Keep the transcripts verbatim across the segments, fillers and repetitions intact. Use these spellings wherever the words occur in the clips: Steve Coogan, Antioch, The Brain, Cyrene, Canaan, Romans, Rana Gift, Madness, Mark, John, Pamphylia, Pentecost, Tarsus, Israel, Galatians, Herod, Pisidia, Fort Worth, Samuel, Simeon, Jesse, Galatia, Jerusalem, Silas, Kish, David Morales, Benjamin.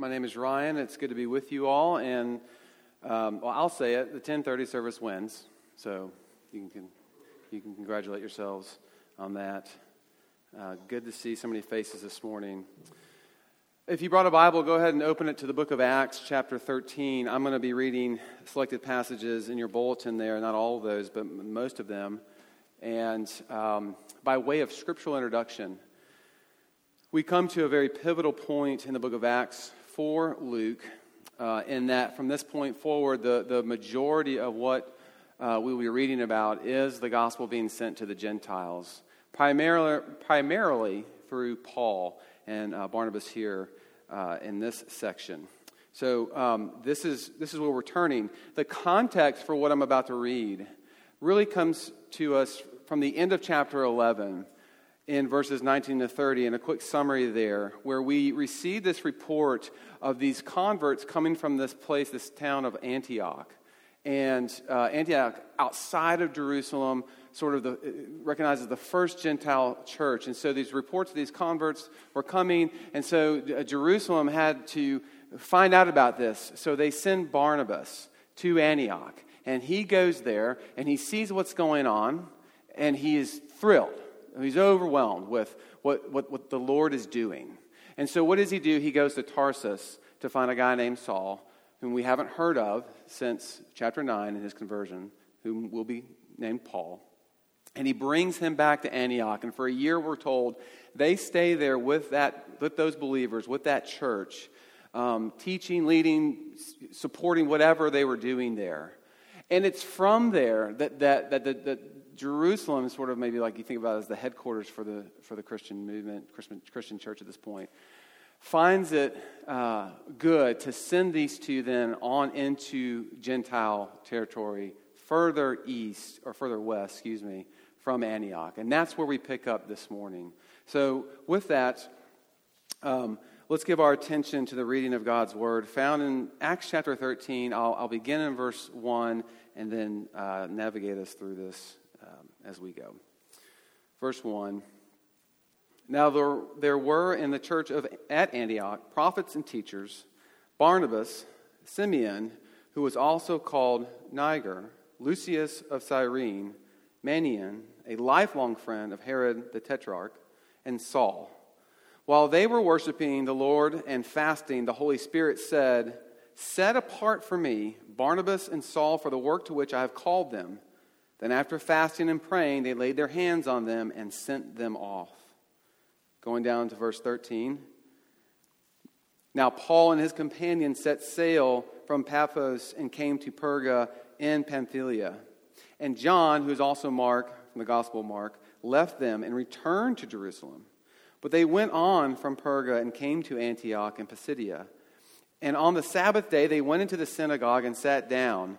My name is Ryan. It's good to be with you all, and um, well, I'll say it, the ten thirty service wins, so you can you can congratulate yourselves on that. Uh, good to see so many faces this morning. If you brought a Bible, go ahead and open it to the Book of Acts, chapter thirteen. I'm going to be reading selected passages in your bulletin there, not all of those, but most of them, and um, by way of scriptural introduction, we come to a very pivotal point in the book of Acts for Luke uh, in that from this point forward, the, the majority of what uh, we will be reading about is the gospel being sent to the Gentiles, primarily, primarily through Paul and uh, Barnabas here uh, in this section. So um, this is this is where we're turning. The context for what I'm about to read really comes to us from the end of chapter eleven, in verses nineteen to thirty, and a quick summary there, where we receive this report of these converts coming from this place, this town of Antioch. And uh, Antioch, outside of Jerusalem, sort of the, recognizes the first Gentile church. And so these reports of these converts were coming, and so Jerusalem had to find out about this. So they send Barnabas to Antioch, and he goes there, and he sees what's going on, and he is thrilled. He's overwhelmed with what, what, what the Lord is doing. And so what does he do? He goes to Tarsus to find a guy named Saul, whom we haven't heard of since chapter nine in his conversion, whom will be named Paul. And he brings him back to Antioch. And for a year, we're told, they stay there with that, with those believers, with that church, um, teaching, leading, supporting whatever they were doing there. And it's from there that that that the Jerusalem is sort of maybe like you think about it as the headquarters for the for the Christian movement, Christian, Christian church at this point, finds it uh, good to send these two then on into Gentile territory further east, or further west, excuse me, from Antioch. And that's where we pick up this morning. So with that, um, let's give our attention to the reading of God's Word, found in Acts chapter thirteen. I'll, I'll begin in verse one and then uh, navigate us through this Um, as we go. Verse one. Now there, there were in the church of at Antioch prophets and teachers, Barnabas, Simeon, who was also called Niger, Lucius of Cyrene, Manaen, a lifelong friend of Herod the Tetrarch, and Saul. While they were worshiping the Lord and fasting, the Holy Spirit said, "Set apart for me Barnabas and Saul for the work to which I have called them." Then after fasting and praying, they laid their hands on them and sent them off. Going down to verse thirteen. Now Paul and his companions set sail from Paphos and came to Perga in Pamphylia. And John, who is also Mark, from the Gospel of Mark, left them and returned to Jerusalem. But they went on from Perga and came to Antioch and Pisidia. And on the Sabbath day they went into the synagogue and sat down.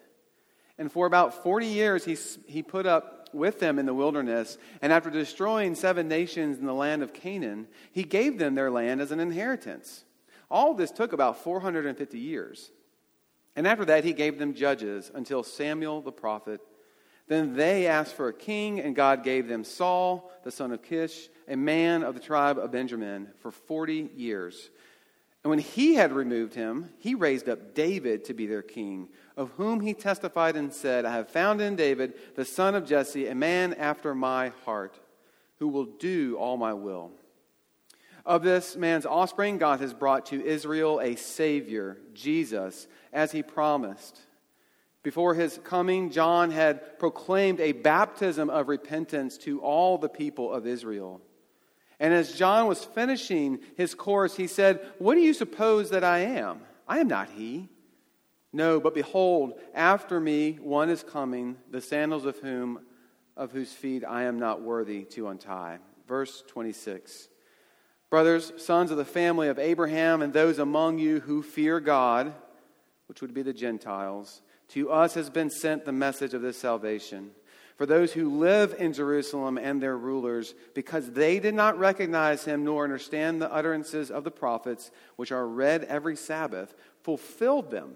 And for about forty years he, he put up with them in the wilderness, and after destroying seven nations in the land of Canaan, he gave them their land as an inheritance. All this took about four hundred fifty years. And after that he gave them judges until Samuel the prophet. Then they asked for a king, and God gave them Saul, the son of Kish, a man of the tribe of Benjamin, for forty years. And when he had removed him, he raised up David to be their king, of whom he testified and said, 'I have found in David, the son of Jesse, a man after my heart, who will do all my will.' Of this man's offspring, God has brought to Israel a Savior, Jesus, as he promised. Before his coming, John had proclaimed a baptism of repentance to all the people of Israel. And as John was finishing his course, he said, 'What do you suppose that I am? I am not he. No, but behold, after me one is coming, the sandals of whom, of whose feet I am not worthy to untie.'" Verse twenty-six. Brothers, sons of the family of Abraham, and those among you who fear God, which would be the Gentiles, to us has been sent the message of this salvation. For those who live in Jerusalem and their rulers, because they did not recognize him nor understand the utterances of the prophets, which are read every Sabbath, fulfilled them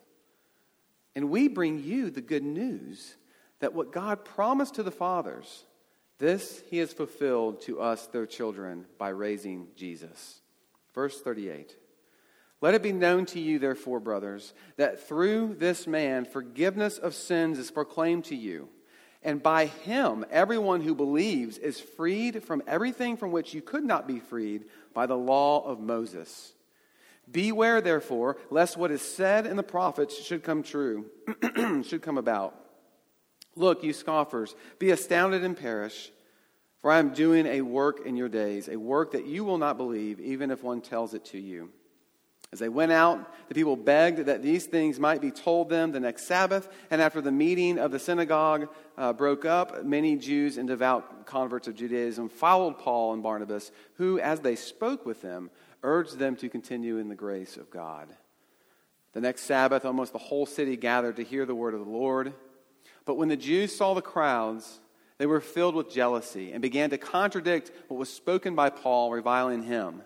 And we bring you the good news that what God promised to the fathers, this he has fulfilled to us, their children, by raising Jesus. Verse thirty-eight. Let it be known to you, therefore, brothers, that through this man forgiveness of sins is proclaimed to you. And by him, everyone who believes is freed from everything from which you could not be freed by the law of Moses. Beware, therefore, lest what is said in the prophets should come true, should come about. Look, you scoffers, be astounded and perish, for I am doing a work in your days, a work that you will not believe, even if one tells it to you. As they went out, the people begged that these things might be told them the next Sabbath. And after the meeting of the synagogue uh, broke up, many Jews and devout converts of Judaism followed Paul and Barnabas, who, as they spoke with them, urged them to continue in the grace of God. The next Sabbath, almost the whole city gathered to hear the word of the Lord. But when the Jews saw the crowds, they were filled with jealousy and began to contradict what was spoken by Paul, reviling him.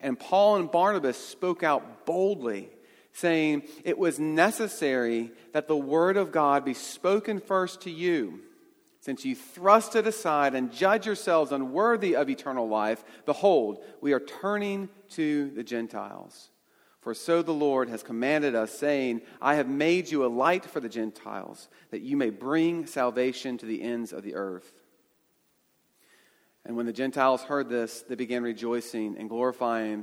And Paul and Barnabas spoke out boldly, saying, it was necessary that the word of God be spoken first to you. Since you thrust it aside and judge yourselves unworthy of eternal life, behold, we are turning to the Gentiles. For so the Lord has commanded us, saying, I have made you a light for the Gentiles, that you may bring salvation to the ends of the earth. And when the Gentiles heard this, they began rejoicing and glorifying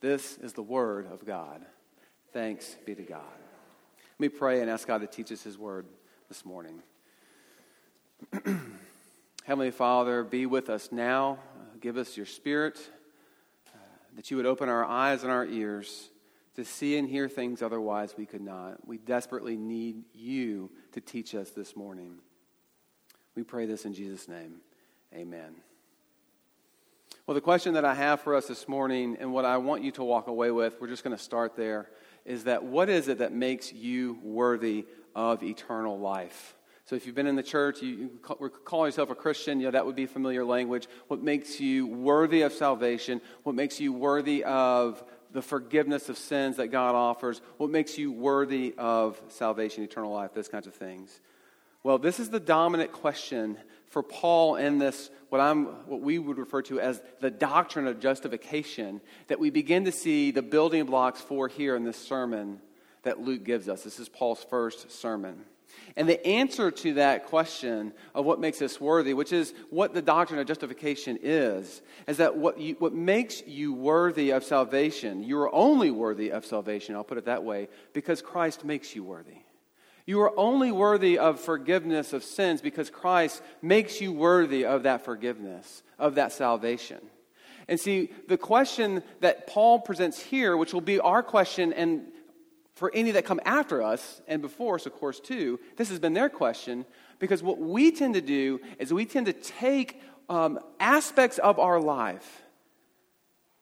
This is the word of God. Thanks be to God. Let me pray and ask God to teach us his word this morning. Heavenly Father, be with us now. Give us your spirit, uh, that you would open our eyes and our ears to see and hear things otherwise we could not. We desperately need you to teach us this morning. We pray this in Jesus' name. Amen. Well, the question that I have for us this morning, and what I want you to walk away with, we're just going to start there, is that what is it that makes you worthy of eternal life? So if you've been in the church, you call yourself a Christian, you know, that would be familiar language. What makes you worthy of salvation? What makes you worthy of the forgiveness of sins that God offers? What makes you worthy of salvation, eternal life, those kinds of things? Well, this is the dominant question for Paul in this, what I'm, what we would refer to as the doctrine of justification, that we begin to see the building blocks for here in this sermon that Luke gives us. This is Paul's first sermon. And the answer to that question of what makes us worthy, which is what the doctrine of justification is, is that what you, what makes you worthy of salvation, you are only worthy of salvation, I'll put it that way, because Christ makes you worthy. You are only worthy of forgiveness of sins because Christ makes you worthy of that forgiveness, of that salvation. And see, the question that Paul presents here, which will be our question, and for any that come after us and before us, of course, too, this has been their question, because what we tend to do is we tend to take um, aspects of our life,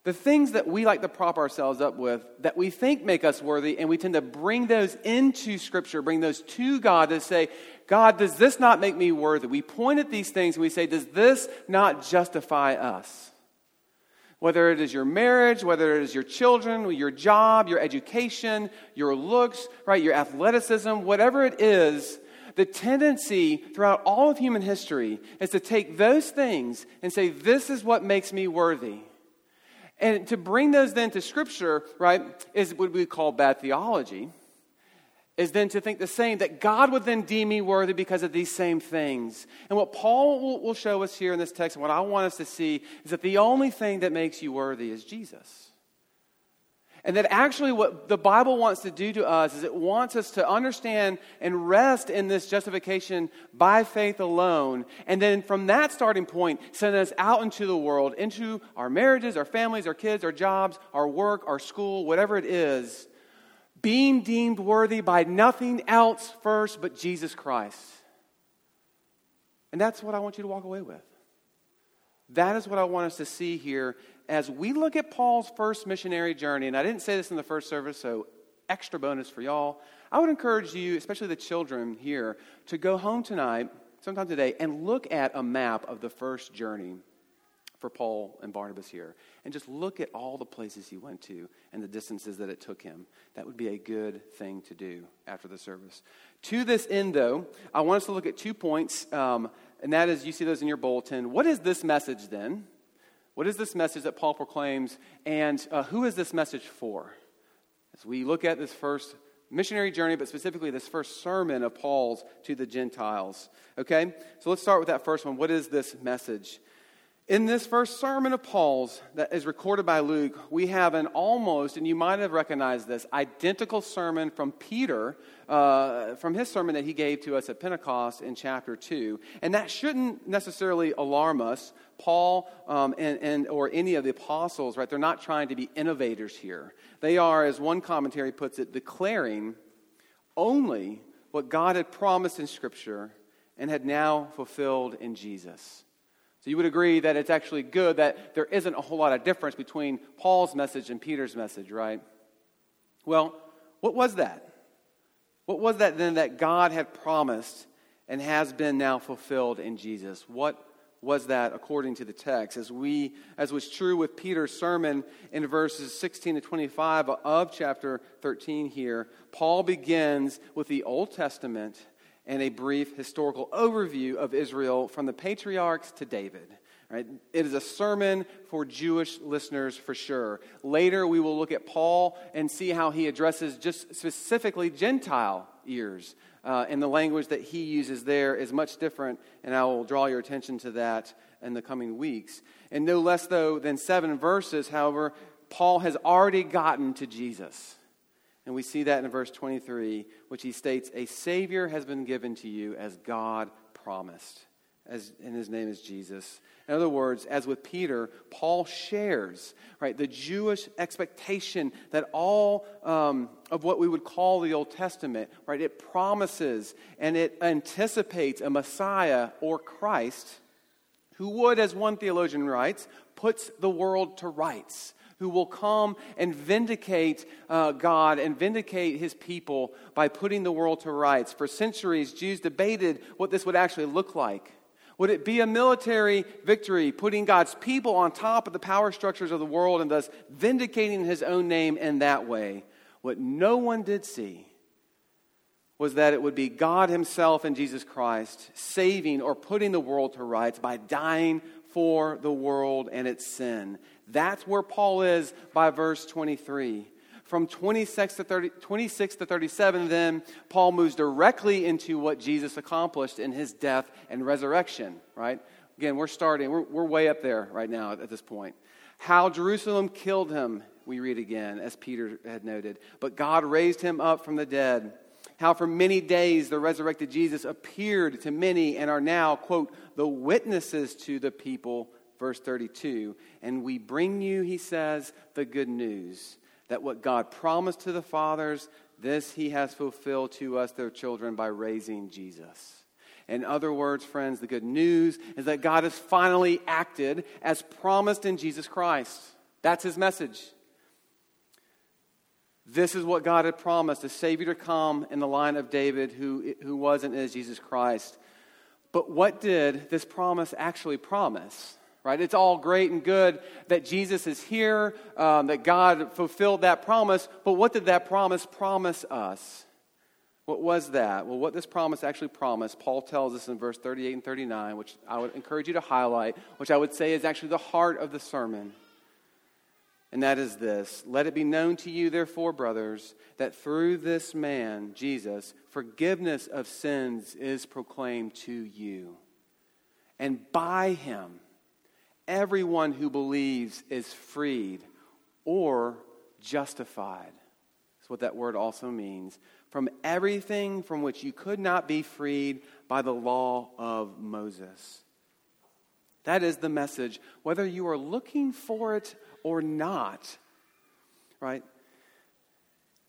the things that we like to prop ourselves up with that we think make us worthy, and we tend to bring those into Scripture, bring those to God to say, God, does this not make me worthy? We point at these things and we say, does this not justify us? Whether it is your marriage, whether it is your children, your job, your education, your looks, right, your athleticism, whatever it is, the tendency throughout all of human history is to take those things and say, this is what makes me worthy. And to bring those then to Scripture, right, is what we call bad theology, is then to think the same, that God would then deem me worthy because of these same things. And what Paul will show us here in this text, and what I want us to see, is that the only thing that makes you worthy is Jesus. And that actually what the Bible wants to do to us is it wants us to understand and rest in this justification by faith alone. And then from that starting point, send us out into the world, into our marriages, our families, our kids, our jobs, our work, our school, whatever it is, being deemed worthy by nothing else first but Jesus Christ. And that's what I want you to walk away with. That is what I want us to see here as we look at Paul's first missionary journey. And I didn't say this in the first service, so extra bonus for y'all. I would encourage you, especially the children here, to go home tonight, sometime today, and look at a map of the first journey for Paul and Barnabas here. And just look at all the places he went to and the distances that it took him. That would be a good thing to do after the service. To this end, though, I want us to look at two points, um, and that is, you see those in your bulletin. What is this message then? What is this message that Paul proclaims, and uh, who is this message for? As we look at this first missionary journey, but specifically this first sermon of Paul's to the Gentiles. Okay, so let's start with that first one. What is this message? In this first sermon of Paul's that is recorded by Luke, we have an almost, and you might have recognized this, identical sermon from Peter, uh, from his sermon that he gave to us at Pentecost in chapter two. And that shouldn't necessarily alarm us. Paul um, and, and or any of the apostles, right? They're not trying to be innovators here. They are, as one commentary puts it, declaring only what God had promised in Scripture and had now fulfilled in Jesus. So you would agree that it's actually good that there isn't a whole lot of difference between Paul's message and Peter's message, right? Well, what was that? What was that then that God had promised and has been now fulfilled in Jesus? What was that according to the text? As we, as was true with Peter's sermon in verses sixteen to twenty-five of chapter thirteen here, Paul begins with the Old Testament and a brief historical overview of Israel from the patriarchs to David. Right? It is a sermon for Jewish listeners for sure. Later we will look at Paul and see how he addresses just specifically Gentile ears. Uh, and the language that he uses there is much different, and I will draw your attention to that in the coming weeks. And no less though than seven verses, however, Paul has already gotten to Jesus. And we see that in verse twenty-three, which he states, a Savior has been given to you as God promised, as, and his name is Jesus. In other words, as with Peter, Paul shares, right, the Jewish expectation that all um, of what we would call the Old Testament, right, it promises and it anticipates a Messiah or Christ who would, as one theologian writes, puts the world to rights, who will come and vindicate uh, God and vindicate his people by putting the world to rights. For centuries, Jews debated what this would actually look like. Would it be a military victory, putting God's people on top of the power structures of the world and thus vindicating his own name in that way? What no one did see was that it would be God himself and Jesus Christ saving or putting the world to rights by dying for the world and its sin. That's where Paul is by verse twenty-three. From twenty-six to thirty, twenty-six to thirty-seven, then, Paul moves directly into what Jesus accomplished in his death and resurrection, right? Again, we're starting, we're, we're way up there right now at, at this point. How Jerusalem killed him, we read again, as Peter had noted. But God raised him up from the dead. How for many days the resurrected Jesus appeared to many and are now, quote, the witnesses to the people. Verse thirty-two, and we bring you, he says, the good news, that what God promised to the fathers, this he has fulfilled to us, their children, by raising Jesus. In other words, friends, the good news is that God has finally acted as promised in Jesus Christ. That's his message. This is what God had promised, a Savior to come in the line of David, who, who was and is Jesus Christ. But what did this promise actually promise? right? It's all great and good that Jesus is here, um, that God fulfilled that promise, but what did that promise promise us? What was that? Well, what this promise actually promised, Paul tells us in verse thirty-eight and thirty-nine, which I would encourage you to highlight, which I would say is actually the heart of the sermon. And that is this: let it be known to you, therefore, brothers, that through this man, Jesus, forgiveness of sins is proclaimed to you. And by him, everyone who believes is freed or justified. That's what that word also means. From everything from which you could not be freed by the law of Moses. That is the message, whether you are looking for it or not, right,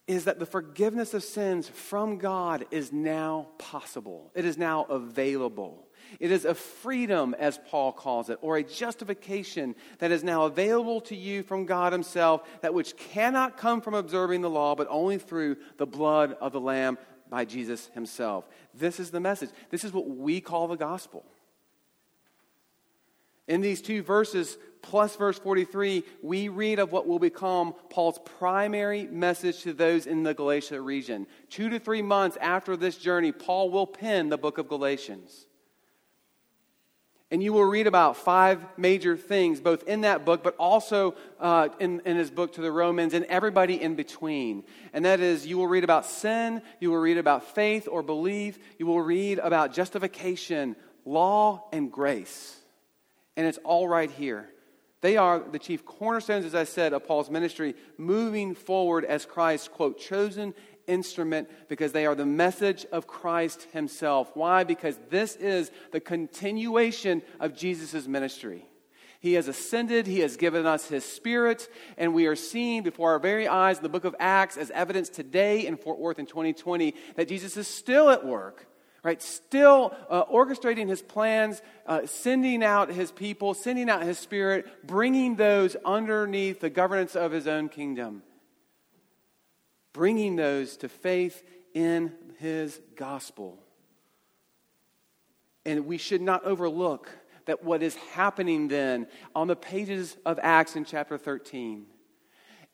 is that the forgiveness of sins from God is now possible. It is now available. It is a freedom, as Paul calls it, or a justification that is now available to you from God himself, that which cannot come from observing the law, but only through the blood of the Lamb by Jesus himself. This is the message. This is what we call the gospel. In these two verses, plus verse forty-three, we read of what will become Paul's primary message to those in the Galatia region. Two to three months after this journey, Paul will pen the book of Galatians. And you will read about five major things, both in that book, but also uh, in, in his book to the Romans, and everybody in between. And that is, you will read about sin, you will read about faith or belief, you will read about justification, law, and grace. And it's all right here. They are the chief cornerstones, as I said, of Paul's ministry, moving forward as Christ's, quote, chosen instrument, because they are the message of Christ himself. Why? Because this is the continuation of Jesus' ministry. He has ascended, he has given us his Spirit, and we are seeing before our very eyes in the book of Acts, as evidence today in Fort Worth in twenty twenty, that Jesus is still at work. Right, still uh, orchestrating his plans, uh, sending out his people, sending out his Spirit, bringing those underneath the governance of his own kingdom. Bringing those to faith in his gospel. And we should not overlook that what is happening then on the pages of Acts in chapter thirteen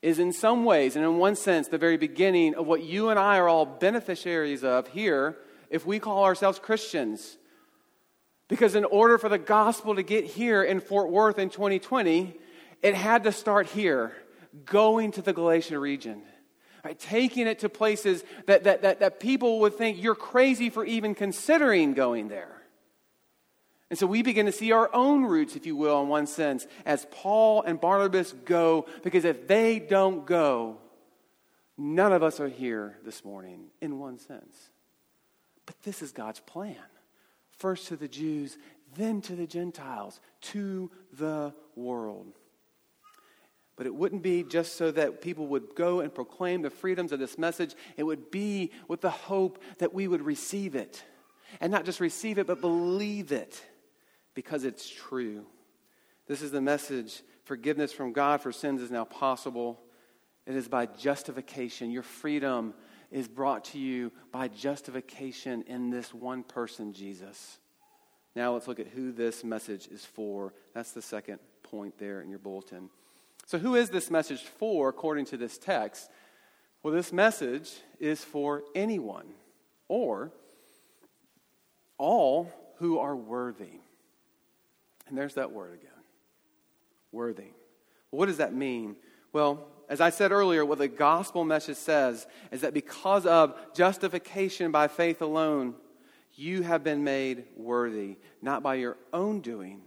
is in some ways, and in one sense, the very beginning of what you and I are all beneficiaries of here, if we call ourselves Christians. Because in order for the gospel to get here in Fort Worth in twenty twenty, it had to start here, going to the Galatian region, right? Taking it to places that, that, that, that people would think you're crazy for even considering going there. And so we begin to see our own roots, if you will, in one sense, as Paul and Barnabas go, because if they don't go, none of us are here this morning, in one sense. But this is God's plan. First to the Jews, then to the Gentiles, to the world. But it wouldn't be just so that people would go and proclaim the freedoms of this message. It would be with the hope that we would receive it. And not just receive it, but believe it, because it's true. This is the message. Forgiveness from God for sins is now possible. It is by justification. Your freedom is brought to you by justification in this one person, Jesus. Now let's look at who this message is for. That's the second point there in your bulletin. So who is this message for, according to this text? Well, this message is for anyone, or all who are worthy. And there's that word again, worthy. What does that mean? Well, as I said earlier, what the gospel message says is that because of justification by faith alone, you have been made worthy, not by your own doing,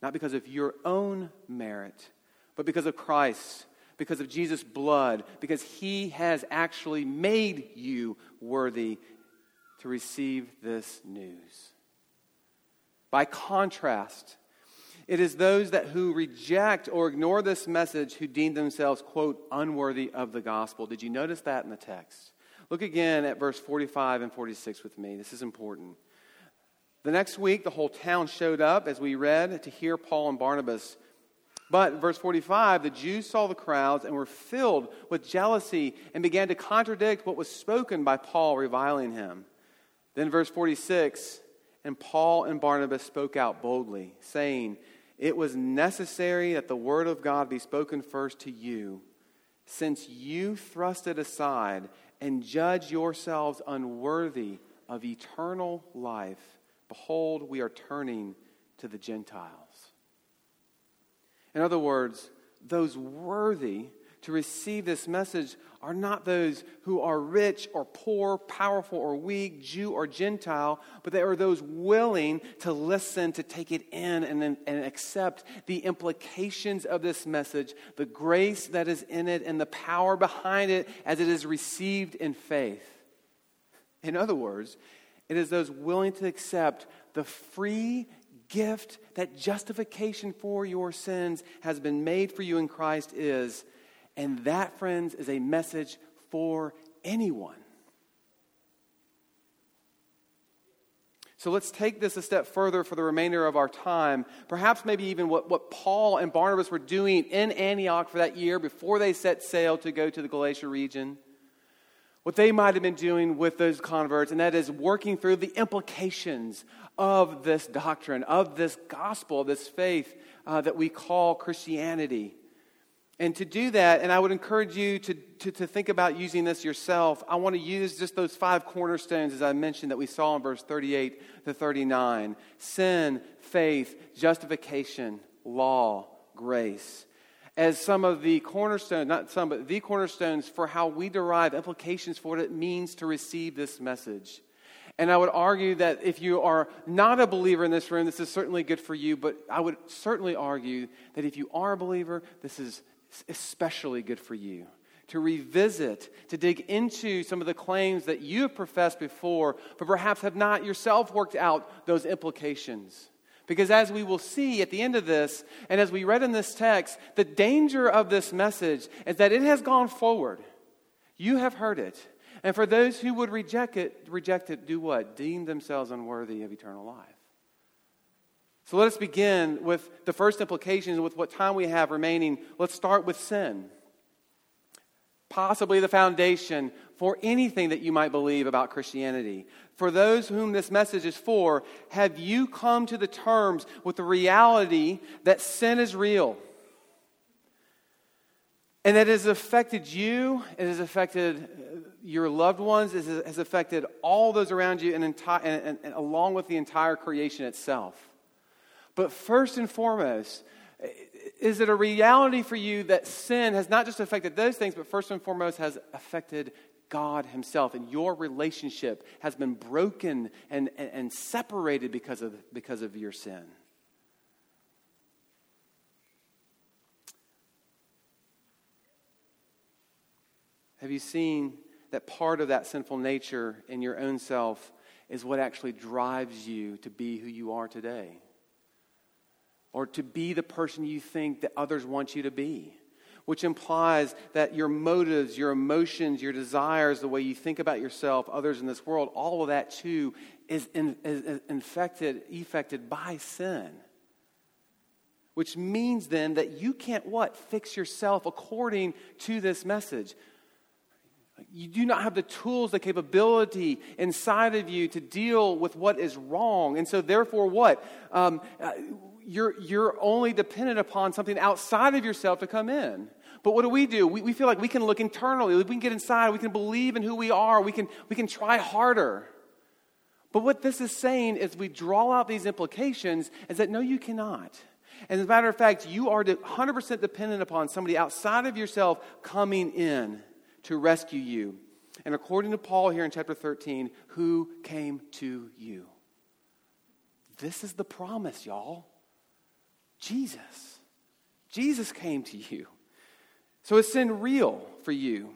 not because of your own merit, but because of Christ, because of Jesus' blood, because he has actually made you worthy to receive this news. By contrast, it is those that who reject or ignore this message who deem themselves, quote, unworthy of the gospel. Did you notice that in the text? Look again at verse forty-five and forty-six with me. This is important. The next week, the whole town showed up, as we read, to hear Paul and Barnabas. But, verse forty-five, the Jews saw the crowds and were filled with jealousy and began to contradict what was spoken by Paul, reviling him. Then verse forty-six, and Paul and Barnabas spoke out boldly, saying, It was necessary that the word of God be spoken first to you, since you thrust it aside and judge yourselves unworthy of eternal life. Behold, we are turning to the Gentiles. In other words, those worthy to receive this message are not those who are rich or poor, powerful or weak, Jew or Gentile, but they are those willing to listen, to take it in and, and accept the implications of this message, the grace that is in it and the power behind it as it is received in faith. In other words, it is those willing to accept the free gift that justification for your sins has been made for you in Christ is. And that, friends, is a message for anyone. So let's take this a step further for the remainder of our time. Perhaps maybe even what, what Paul and Barnabas were doing in Antioch for that year before they set sail to go to the Galatia region. What they might have been doing with those converts, and that is working through the implications of this doctrine, of this gospel, this faith uh, that we call Christianity. And to do that, and I would encourage you to, to, to think about using this yourself, I want to use just those five cornerstones, as I mentioned, that we saw in verse thirty-eight to thirty-nine. Sin, faith, justification, law, grace. As some of the cornerstones, not some, but the cornerstones for how we derive implications for what it means to receive this message. And I would argue that if you are not a believer in this room, this is certainly good for you, but I would certainly argue that if you are a believer, this is especially good for you to revisit, to dig into some of the claims that you have professed before, but perhaps have not yourself worked out those implications. Because as we will see at the end of this, and as we read in this text, the danger of this message is that it has gone forward. You have heard it. And for those who would reject it, reject it, do what? Deem themselves unworthy of eternal life. So let us begin with the first implications with what time we have remaining. Let's start with sin. Possibly the foundation for anything that you might believe about Christianity. For those whom this message is for, have you come to the terms with the reality that sin is real? And that it has affected you, it has affected your loved ones, it has affected all those around you, and, enti- and, and, and along with the entire creation itself. But first and foremost, is it a reality for you that sin has not just affected those things, but first and foremost has affected God himself, and your relationship has been broken and, and, and separated because of, because of your sin? Have you seen that part of that sinful nature in your own self is what actually drives you to be who you are today? Or to be the person you think that others want you to be, which implies that your motives, your emotions, your desires, the way you think about yourself, others in this world, all of that too is, in, is infected, affected by sin. Which means then that you can't what? Fix yourself according to this message. You do not have the tools, the capability inside of you to deal with what is wrong. And so therefore what? Um, You're, you're only dependent upon something outside of yourself to come in. But what do we do? We, we feel like we can look internally. We can get inside. We can believe in who we are. We can, we can try harder. But what this is saying is we draw out these implications is that no, you cannot. And as a matter of fact, you are one hundred percent dependent upon somebody outside of yourself coming in to rescue you. And according to Paul here in chapter thirteen, who came to you? This is the promise, y'all. Jesus. Jesus came to you. So is sin real for you?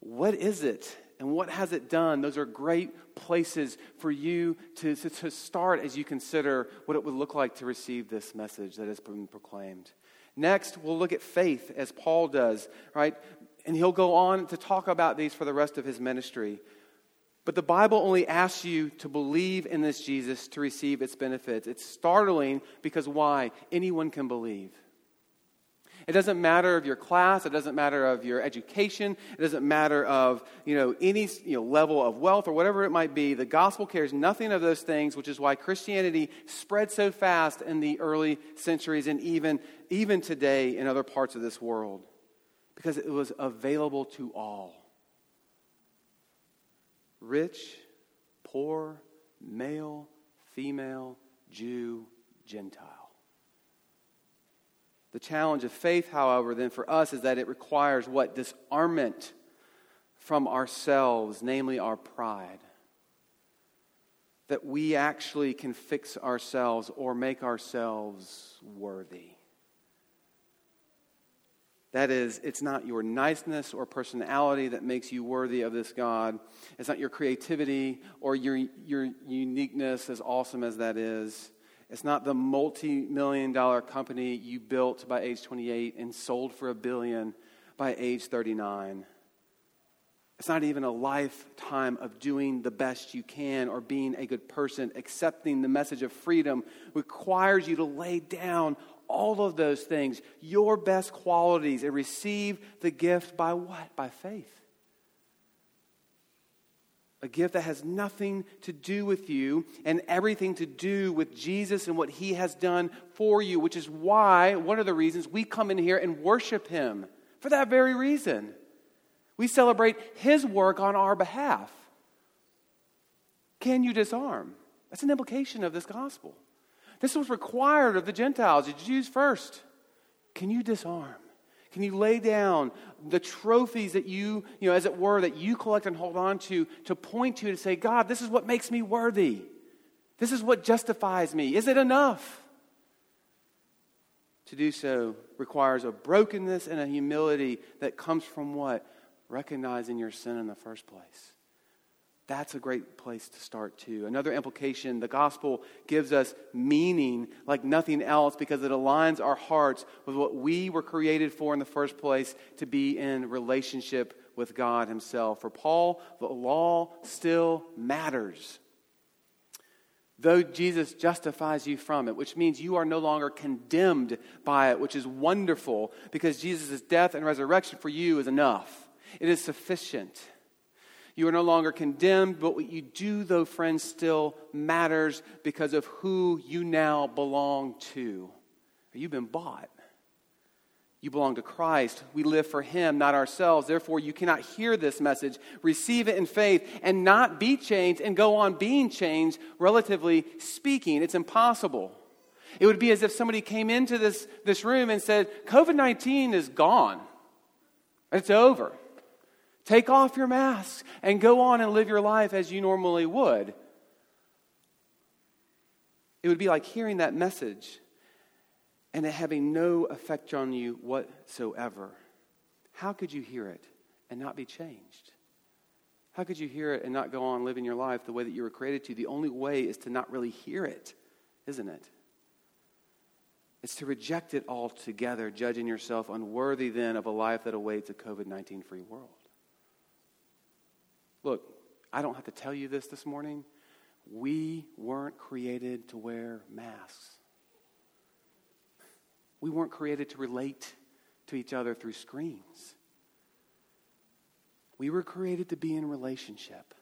What is it and what has it done? Those are great places for you to, to, to start as you consider what it would look like to receive this message that has been proclaimed. Next, we'll look at faith as Paul does, right? And he'll go on to talk about these for the rest of his ministry. But the Bible only asks you to believe in this Jesus to receive its benefits. It's startling because why? Anyone can believe. It doesn't matter of your class. It doesn't matter of your education. It doesn't matter of, you know, any you know, level of wealth or whatever it might be. The gospel cares nothing of those things, which is why Christianity spread so fast in the early centuries and even, even today in other parts of this world, because it was available to all. Rich, poor, male, female, Jew, Gentile. The challenge of faith, however, then for us is that it requires what? Disarmament from ourselves, namely our pride. That we actually can fix ourselves or make ourselves worthy. That is, it's not your niceness or personality that makes you worthy of this God. It's not your creativity or your, your uniqueness, as awesome as that is. It's not the multi-million dollar company you built by age twenty-eight and sold for a billion by age thirty-nine. It's not even a lifetime of doing the best you can or being a good person. Accepting the message of freedom requires you to lay down all of those things, your best qualities, and receive the gift by what? By faith. A gift that has nothing to do with you and everything to do with Jesus and what he has done for you, which is why, one of the reasons, we come in here and worship him for that very reason. We celebrate his work on our behalf. Can you disarm? That's an implication of this gospel. This was required of the Gentiles, the Jews first. Can you disarm? Can you lay down the trophies that you, you know, as it were, that you collect and hold on to, to point to, to say, God, this is what makes me worthy. This is what justifies me. Is it enough? To do so requires a brokenness and a humility that comes from what? Recognizing your sin in the first place. That's a great place to start too. Another implication, the gospel gives us meaning like nothing else because it aligns our hearts with what we were created for in the first place, to be in relationship with God himself. For Paul, the law still matters. Though Jesus justifies you from it, which means you are no longer condemned by it, which is wonderful because Jesus' death and resurrection for you is enough. It is sufficient. You are no longer condemned, but what you do, though, friends, still matters because of who you now belong to. You've been bought. You belong to Christ. We live for him, not ourselves. Therefore, you cannot hear this message, receive it in faith, and not be changed and go on being changed, relatively speaking. It's impossible. It would be as if somebody came into this, this room and said, covid nineteen is gone. It's over. Take off your mask and go on and live your life as you normally would. It would be like hearing that message and it having no effect on you whatsoever. How could you hear it and not be changed? How could you hear it and not go on living your life the way that you were created to? The only way is to not really hear it, isn't it? It's to reject it altogether, judging yourself unworthy then of a life that awaits a covid nineteen free world. Look, I don't have to tell you this this morning. We weren't created to wear masks. We weren't created to relate to each other through screens. We were created to be in relationship,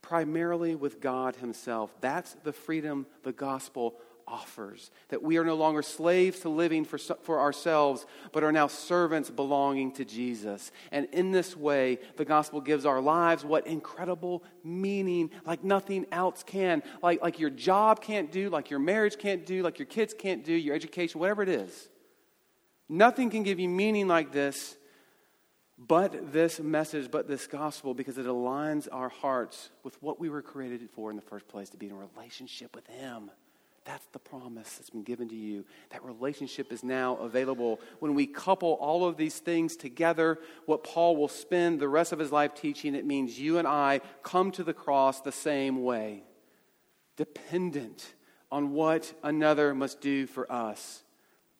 primarily with God himself. That's the freedom the gospel offers, that we are no longer slaves to living for, for ourselves, but are now servants belonging to Jesus. And in this way, the gospel gives our lives what? Incredible meaning, like nothing else can, like, like your job can't do, like your marriage can't do, like your kids can't do, your education, whatever it is. Nothing can give you meaning like this, but this message, but this gospel, because it aligns our hearts with what we were created for in the first place, to be in a relationship with him. That's the promise that's been given to you. That relationship is now available. When we couple all of these things together, what Paul will spend the rest of his life teaching, it means you and I come to the cross the same way, dependent on what another must do for us.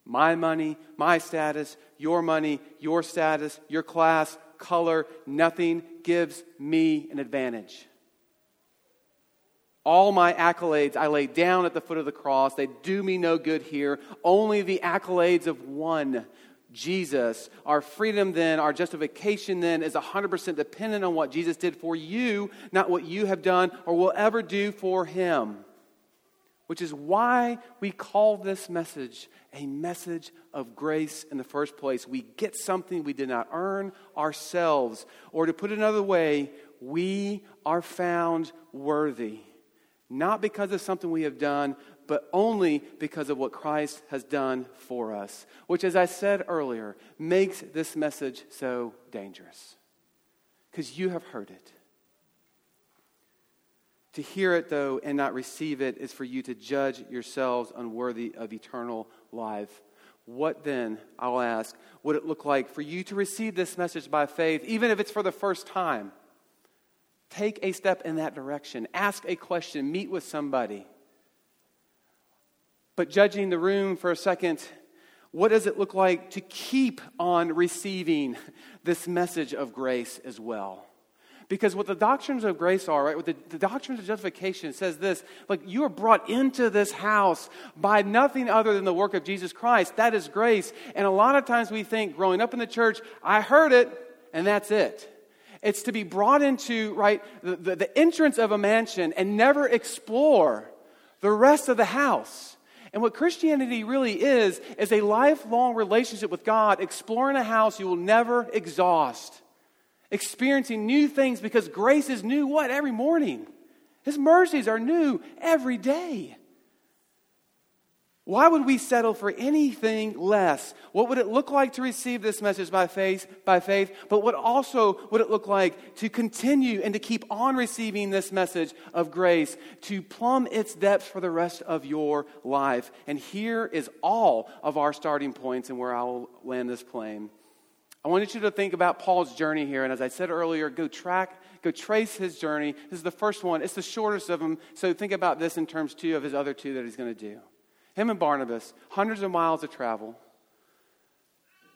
My money, my status, your money, your status, your class, color, nothing gives me an advantage. All my accolades I lay down at the foot of the cross. They do me no good here. Only the accolades of one, Jesus. Our freedom then, our justification then, is one hundred percent dependent on what Jesus did for you, not what you have done or will ever do for him. Which is why we call this message a message of grace in the first place. We get something we did not earn ourselves. Or to put it another way, we are found worthy. Not because of something we have done, but only because of what Christ has done for us. Which, as I said earlier, makes this message so dangerous. Because you have heard it. To hear it, though, and not receive it is for you to judge yourselves unworthy of eternal life. What then, I'll ask, would it look like for you to receive this message by faith, even if it's for the first time? Take a step in that direction. Ask a question. Meet with somebody. But judging the room for a second, what does it look like to keep on receiving this message of grace as well? Because what the doctrines of grace are, right? What the, the doctrines of justification says this, like you are brought into this house by nothing other than the work of Jesus Christ. That is grace. And a lot of times we think growing up in the church, I heard it and that's it. It's to be brought into, right, the, the, the entrance of a mansion and never explore the rest of the house. And what Christianity really is, is a lifelong relationship with God, exploring a house you will never exhaust, experiencing new things because grace is new, what, every morning? His mercies are new every day. Why would we settle for anything less? What would it look like to receive this message by faith? By faith, but what also would it look like to continue and to keep on receiving this message of grace, to plumb its depths for the rest of your life? And here is all of our starting points and where I'll land this plane. I wanted you to think about Paul's journey here, and as I said earlier, go track, go trace his journey. This is the first one. It's the shortest of them, so think about this in terms, too, of his other two that he's going to do. Him and Barnabas, hundreds of miles of travel.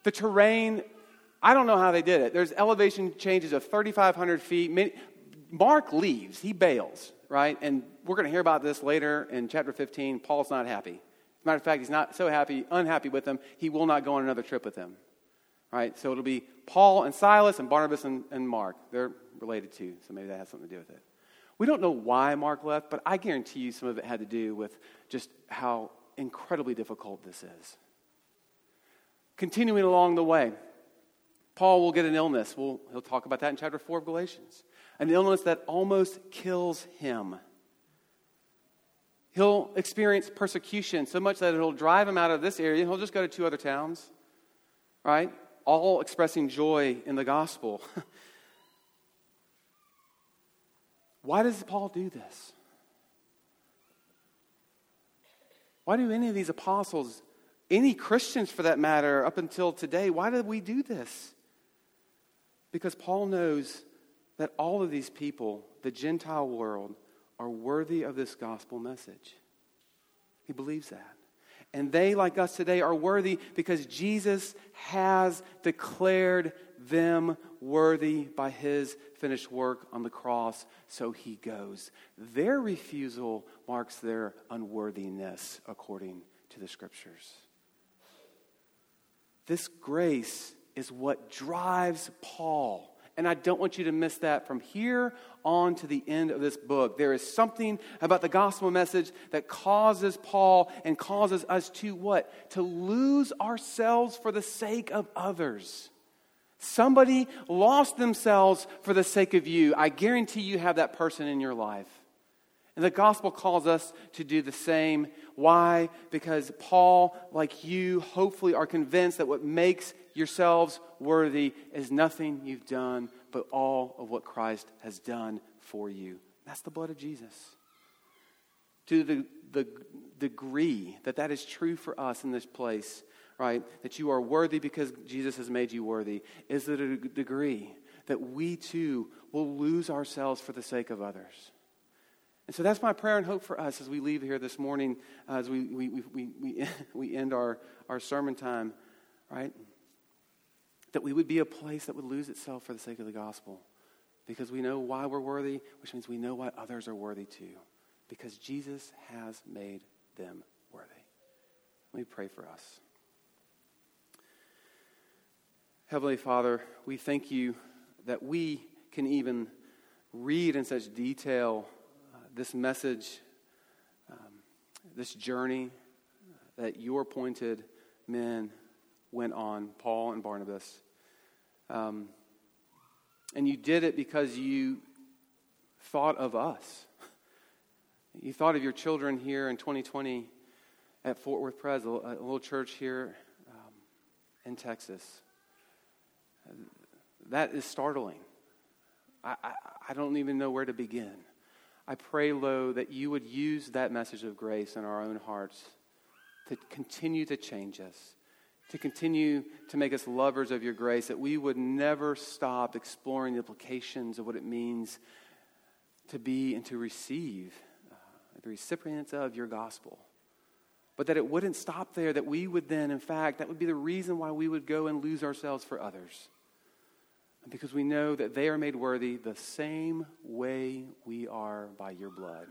The terrain, I don't know how they did it. There's elevation changes of three thousand five hundred feet. Mark leaves. He bails, right? And we're going to hear about this later in chapter fifteen. Paul's not happy. As a matter of fact, he's not so happy, unhappy with them. He will not go on another trip with them. Right, so it'll be Paul and Silas and Barnabas and, and Mark. They're related too, so maybe that has something to do with it. We don't know why Mark left, but I guarantee you some of it had to do with just how incredibly difficult this is. Continuing along the way, Paul will get an illness. We'll, he'll talk about that in chapter four of Galatians. An illness that almost kills him. He'll experience persecution so much that it'll drive him out of this area. He'll just go to two other towns, right? All expressing joy in the gospel. Why does Paul do this? Why do any of these apostles, any Christians for that matter, up until today, why did we do this? Because Paul knows that all of these people, the Gentile world, are worthy of this gospel message. He believes that. And they, like us today, are worthy because Jesus has declared them worthy by his finished work on the cross. So he goes. Their refusal marks their unworthiness according to the scriptures. This grace is what drives Paul. And I don't want you to miss that from here on to the end of this book. There is something about the gospel message that causes Paul and causes us to what? To lose ourselves for the sake of others. Somebody lost themselves for the sake of you. I guarantee you have that person in your life. And the gospel calls us to do the same. Why? Because Paul, like you, hopefully are convinced that what makes yourselves worthy is nothing you've done, but all of what Christ has done for you. That's the blood of Jesus. To the, the degree that that is true for us in this place, right, that you are worthy because Jesus has made you worthy, is the degree that we too will lose ourselves for the sake of others. And so that's my prayer and hope for us as we leave here this morning, uh, as we we we we we end our, our sermon time, right? That we would be a place that would lose itself for the sake of the gospel, because we know why we're worthy, which means we know why others are worthy too. because Jesus has made them worthy. Let me pray for us. Heavenly Father, we thank you that we can even read in such detail uh, this message, um, this journey that your appointed men went on, Paul and Barnabas. Um, and you did it because you thought of us. You thought of your children here in twenty twenty at Fort Worth Pres, a little church here um, in Texas. That is startling. I, I, I don't even know where to begin. I pray, Lo, that you would use that message of grace in our own hearts to continue to change us, to continue to make us lovers of your grace, that we would never stop exploring the implications of what it means to be and to receive uh, the recipients of your gospel. But that it wouldn't stop there, that we would then, in fact, that would be the reason why we would go and lose ourselves for others. Because we know that they are made worthy the same way we are by your blood.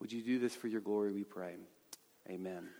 Would you do this for your glory, we pray. Amen.